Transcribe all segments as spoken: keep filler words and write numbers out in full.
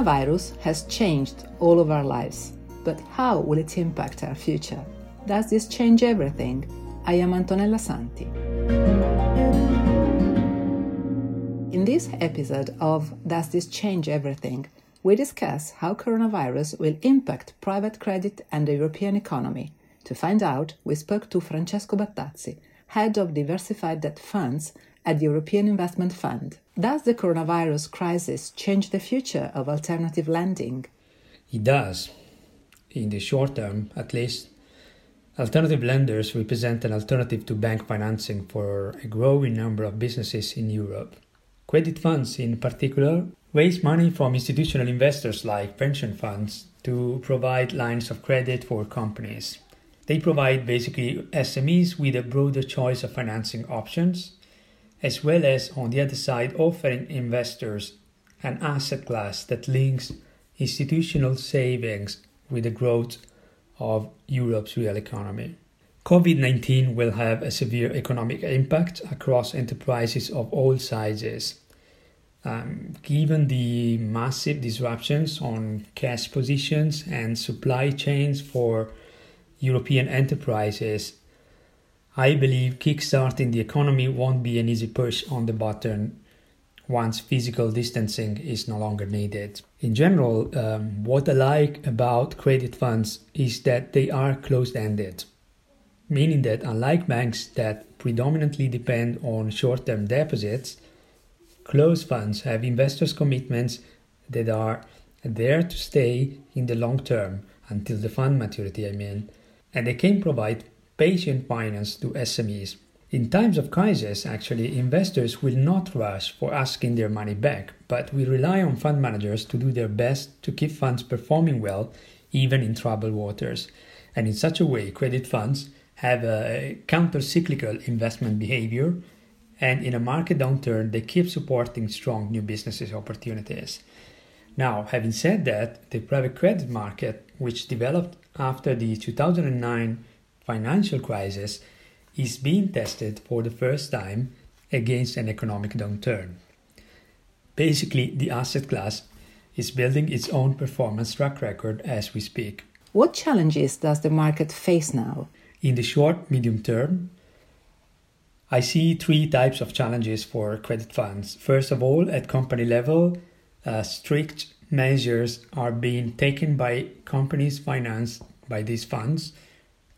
coronavirus has changed all of our lives, but how will it impact our future? Does this change everything? I am Antonella Santi. In this episode of Does This Change Everything? We discuss how coronavirus will impact private credit and the European economy. To find out, we spoke to Francesco Battazzi, Head of Diversified Debt Funds at the European Investment Fund. Does the coronavirus crisis change the future of alternative lending? It does. In the short term, at least, alternative lenders represent an alternative to bank financing for a growing number of businesses in Europe. Credit funds, in particular, raise money from institutional investors like pension funds to provide lines of credit for companies. They provide basically S M Es with a broader choice of financing options, as well as, on the other side, offering investors an asset class that links institutional savings with the growth of Europe's real economy. covid nineteen will have a severe economic impact across enterprises of all sizes. Um, given the massive disruptions on cash positions and supply chains for European enterprises, I believe kickstarting the economy won't be an easy push on the button once physical distancing is no longer needed. In general, um, what I like about credit funds is that they are closed-ended, meaning that unlike banks that predominantly depend on short-term deposits, closed funds have investors' commitments that are there to stay in the long term, until the fund maturity, I mean, and they can provide patient finance to S M Es. In times of crisis, actually, investors will not rush for asking their money back, but will rely on fund managers to do their best to keep funds performing well, even in troubled waters. And in such a way, credit funds have a counter-cyclical investment behavior, and in a market downturn, they keep supporting strong new businesses opportunities. Now, having said that, the private credit market, which developed after the two thousand nine financial crisis, is being tested for the first time against an economic downturn. Basically, the asset class is building its own performance track record as we speak. What challenges does the market face now? In the short, medium term, I see three types of challenges for credit funds. First of all, at company level, Uh, strict measures are being taken by companies financed by these funds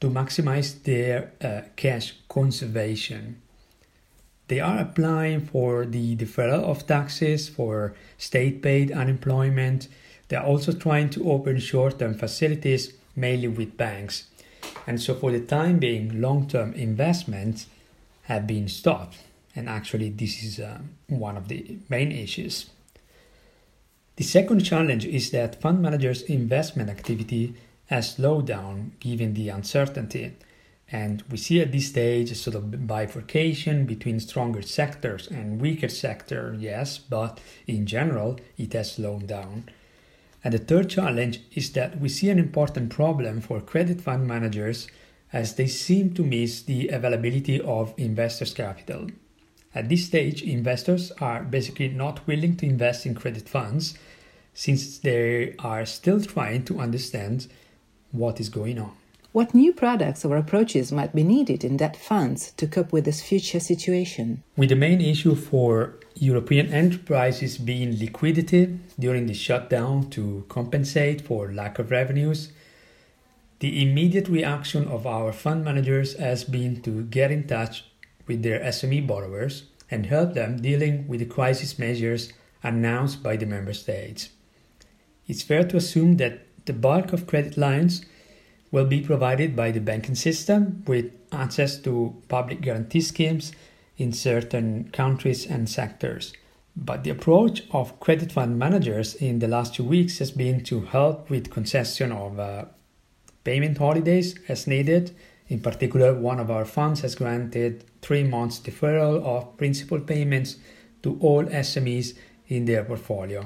to maximize their uh, cash conservation. They are applying for the deferral of taxes, for state-paid unemployment. They are also trying to open short-term facilities, mainly with banks. And so for the time being, long-term investments have been stopped. And actually, this is uh, one of the main issues. The second challenge is that fund managers' investment activity has slowed down given the uncertainty, and we see at this stage a sort of bifurcation between stronger sectors and weaker sectors, yes, but in general it has slowed down. And the third challenge is that we see an important problem for credit fund managers as they seem to miss the availability of investors' capital. At this stage, investors are basically not willing to invest in credit funds since they are still trying to understand what is going on. What new products or approaches might be needed in debt funds to cope with this future situation? With the main issue for European enterprises being liquidity during the shutdown to compensate for lack of revenues, the immediate reaction of our fund managers has been to get in touch with their S M E borrowers and help them dealing with the crisis measures announced by the member states. It's fair to assume that the bulk of credit lines will be provided by the banking system with access to public guarantee schemes in certain countries and sectors. But the approach of credit fund managers in the last two weeks has been to help with concession of uh, payment holidays as needed. In particular, one of our funds has granted three months deferral of principal payments to all S M Es in their portfolio.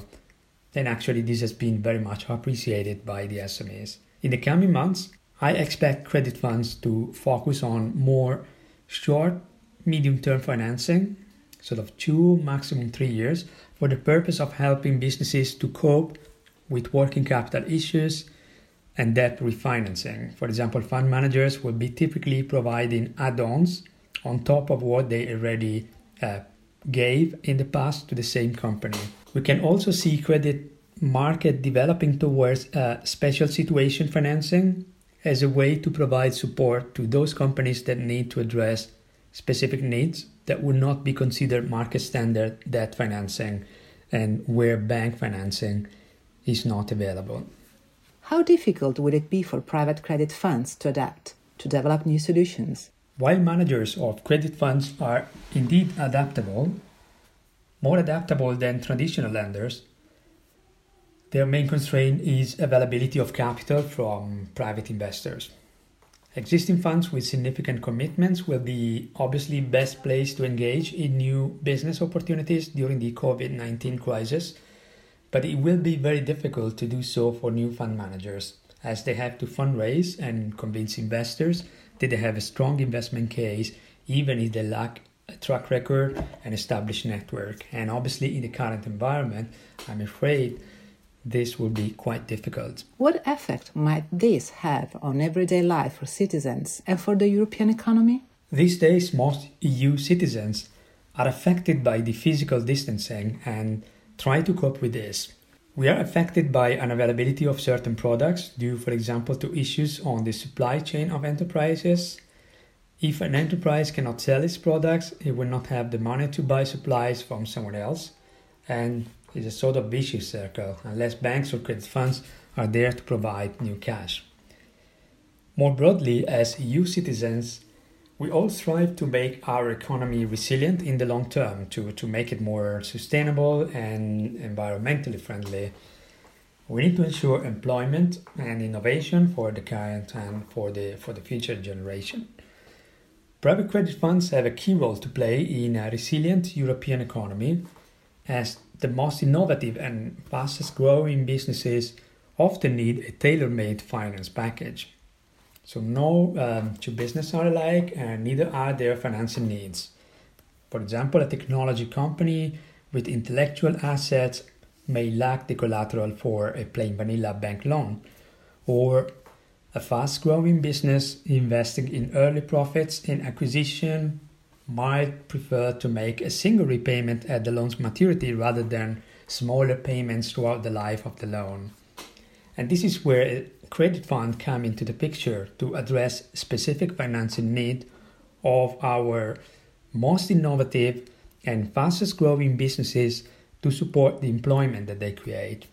And actually, this has been very much appreciated by the S M Es. In the coming months, I expect credit funds to focus on more short, medium-term financing, sort of two, maximum three years, for the purpose of helping businesses to cope with working capital issues and debt refinancing. For example, fund managers will be typically providing add-ons on top of what they already uh, gave in the past to the same company. We can also see credit market developing towards uh, special situation financing as a way to provide support to those companies that need to address specific needs that would not be considered market standard debt financing and where bank financing is not available. How difficult would it be for private credit funds to adapt, to develop new solutions? While managers of credit funds are indeed adaptable, more adaptable than traditional lenders, their main constraint is availability of capital from private investors. Existing funds with significant commitments will be obviously best placed to engage in new business opportunities during the covid nineteen crisis, but it will be very difficult to do so for new fund managers, as they have to fundraise and convince investors that they have a strong investment case, even if they lack a track record and established network. And obviously in the current environment, I'm afraid this will be quite difficult. What effect might this have on everyday life for citizens and for the European economy? These days, most E U citizens are affected by the physical distancing and try to cope with this. We are affected by an availability of certain products due, for example, to issues on the supply chain of enterprises. If an enterprise cannot sell its products, it will not have the money to buy supplies from someone else. And it's a sort of vicious circle, unless banks or credit funds are there to provide new cash. More broadly, as E U citizens, we all strive to make our economy resilient in the long term, to, to make it more sustainable and environmentally friendly. We need to ensure employment and innovation for the current and for the, for the future generation. Private credit funds have a key role to play in a resilient European economy, as the most innovative and fastest growing businesses often need a tailor-made finance package. So no um, two businesses are alike, and neither are their financing needs. For example, a technology company with intellectual assets may lack the collateral for a plain vanilla bank loan, or a fast-growing business investing in early profits in acquisition might prefer to make a single repayment at the loan's maturity rather than smaller payments throughout the life of the loan. And this is where a credit fund come into the picture to address specific financing need of our most innovative and fastest growing businesses to support the employment that they create.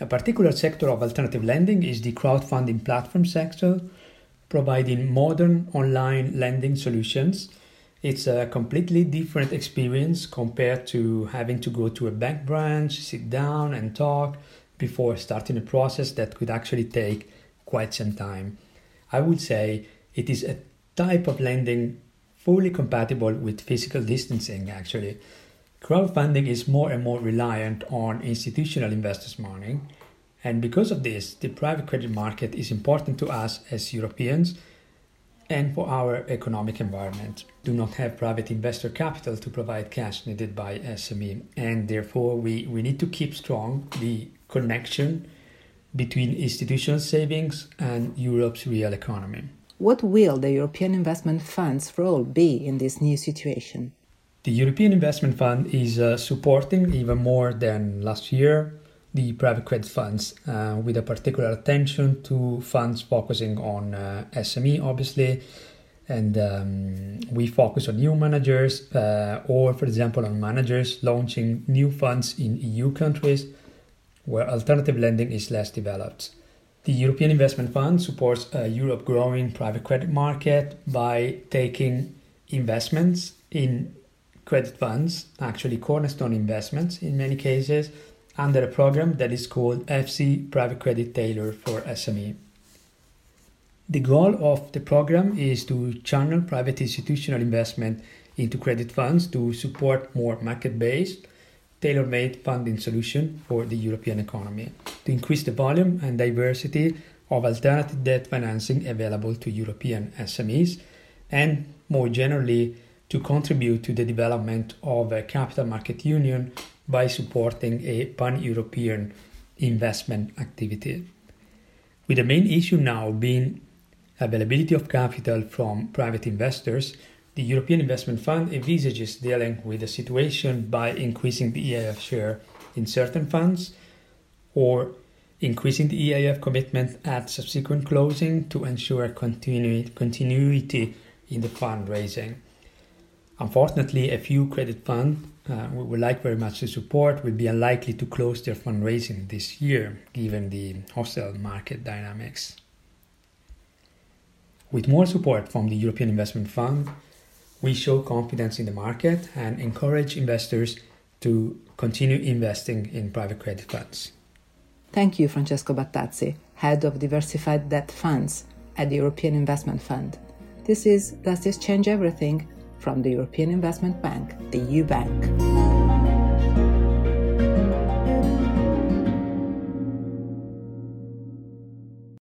A particular sector of alternative lending is the crowdfunding platform sector, providing modern online lending solutions. It's a completely different experience compared to having to go to a bank branch, sit down and talk, before starting a process that could actually take quite some time. I would say it is a type of lending fully compatible with physical distancing, actually. Crowdfunding is more and more reliant on institutional investors' money, and because of this, the private credit market is important to us as Europeans and for our economic environment. Do not have private investor capital to provide cash needed by S M E, and therefore we, we need to keep strong the connection between institutional savings and Europe's real economy. What will the European Investment Fund's role be in this new situation? The European Investment Fund is uh, supporting even more than last year the private credit funds, uh, with a particular attention to funds focusing on uh, S M E, obviously, and um, we focus on new managers uh, or, for example, on managers launching new funds in E U countries where alternative lending is less developed. The European Investment Fund supports a Europe growing private credit market by taking investments in credit funds, actually cornerstone investments in many cases, under a program that is called F C Private Credit Tailor for S M E. The goal of the program is to channel private institutional investment into credit funds to support more market-based, tailor-made funding solution for the European economy, to increase the volume and diversity of alternative debt financing available to European S M Es, and more generally, to contribute to the development of a capital market union by supporting a pan-European investment activity, with the main issue now being availability of capital from private investors. The European Investment Fund envisages dealing with the situation by increasing the E I F share in certain funds or increasing the E I F commitment at subsequent closing to ensure continu- continuity in the fundraising. Unfortunately, a few credit funds uh, we would like very much to support will be unlikely to close their fundraising this year, given the hostile market dynamics. With more support from the European Investment Fund, we show confidence in the market and encourage investors to continue investing in private credit funds. Thank you, Francesco Battazzi, Head of Diversified Debt Funds at the European Investment Fund. This is Does This Change Everything? From the European Investment Bank, the E U Bank.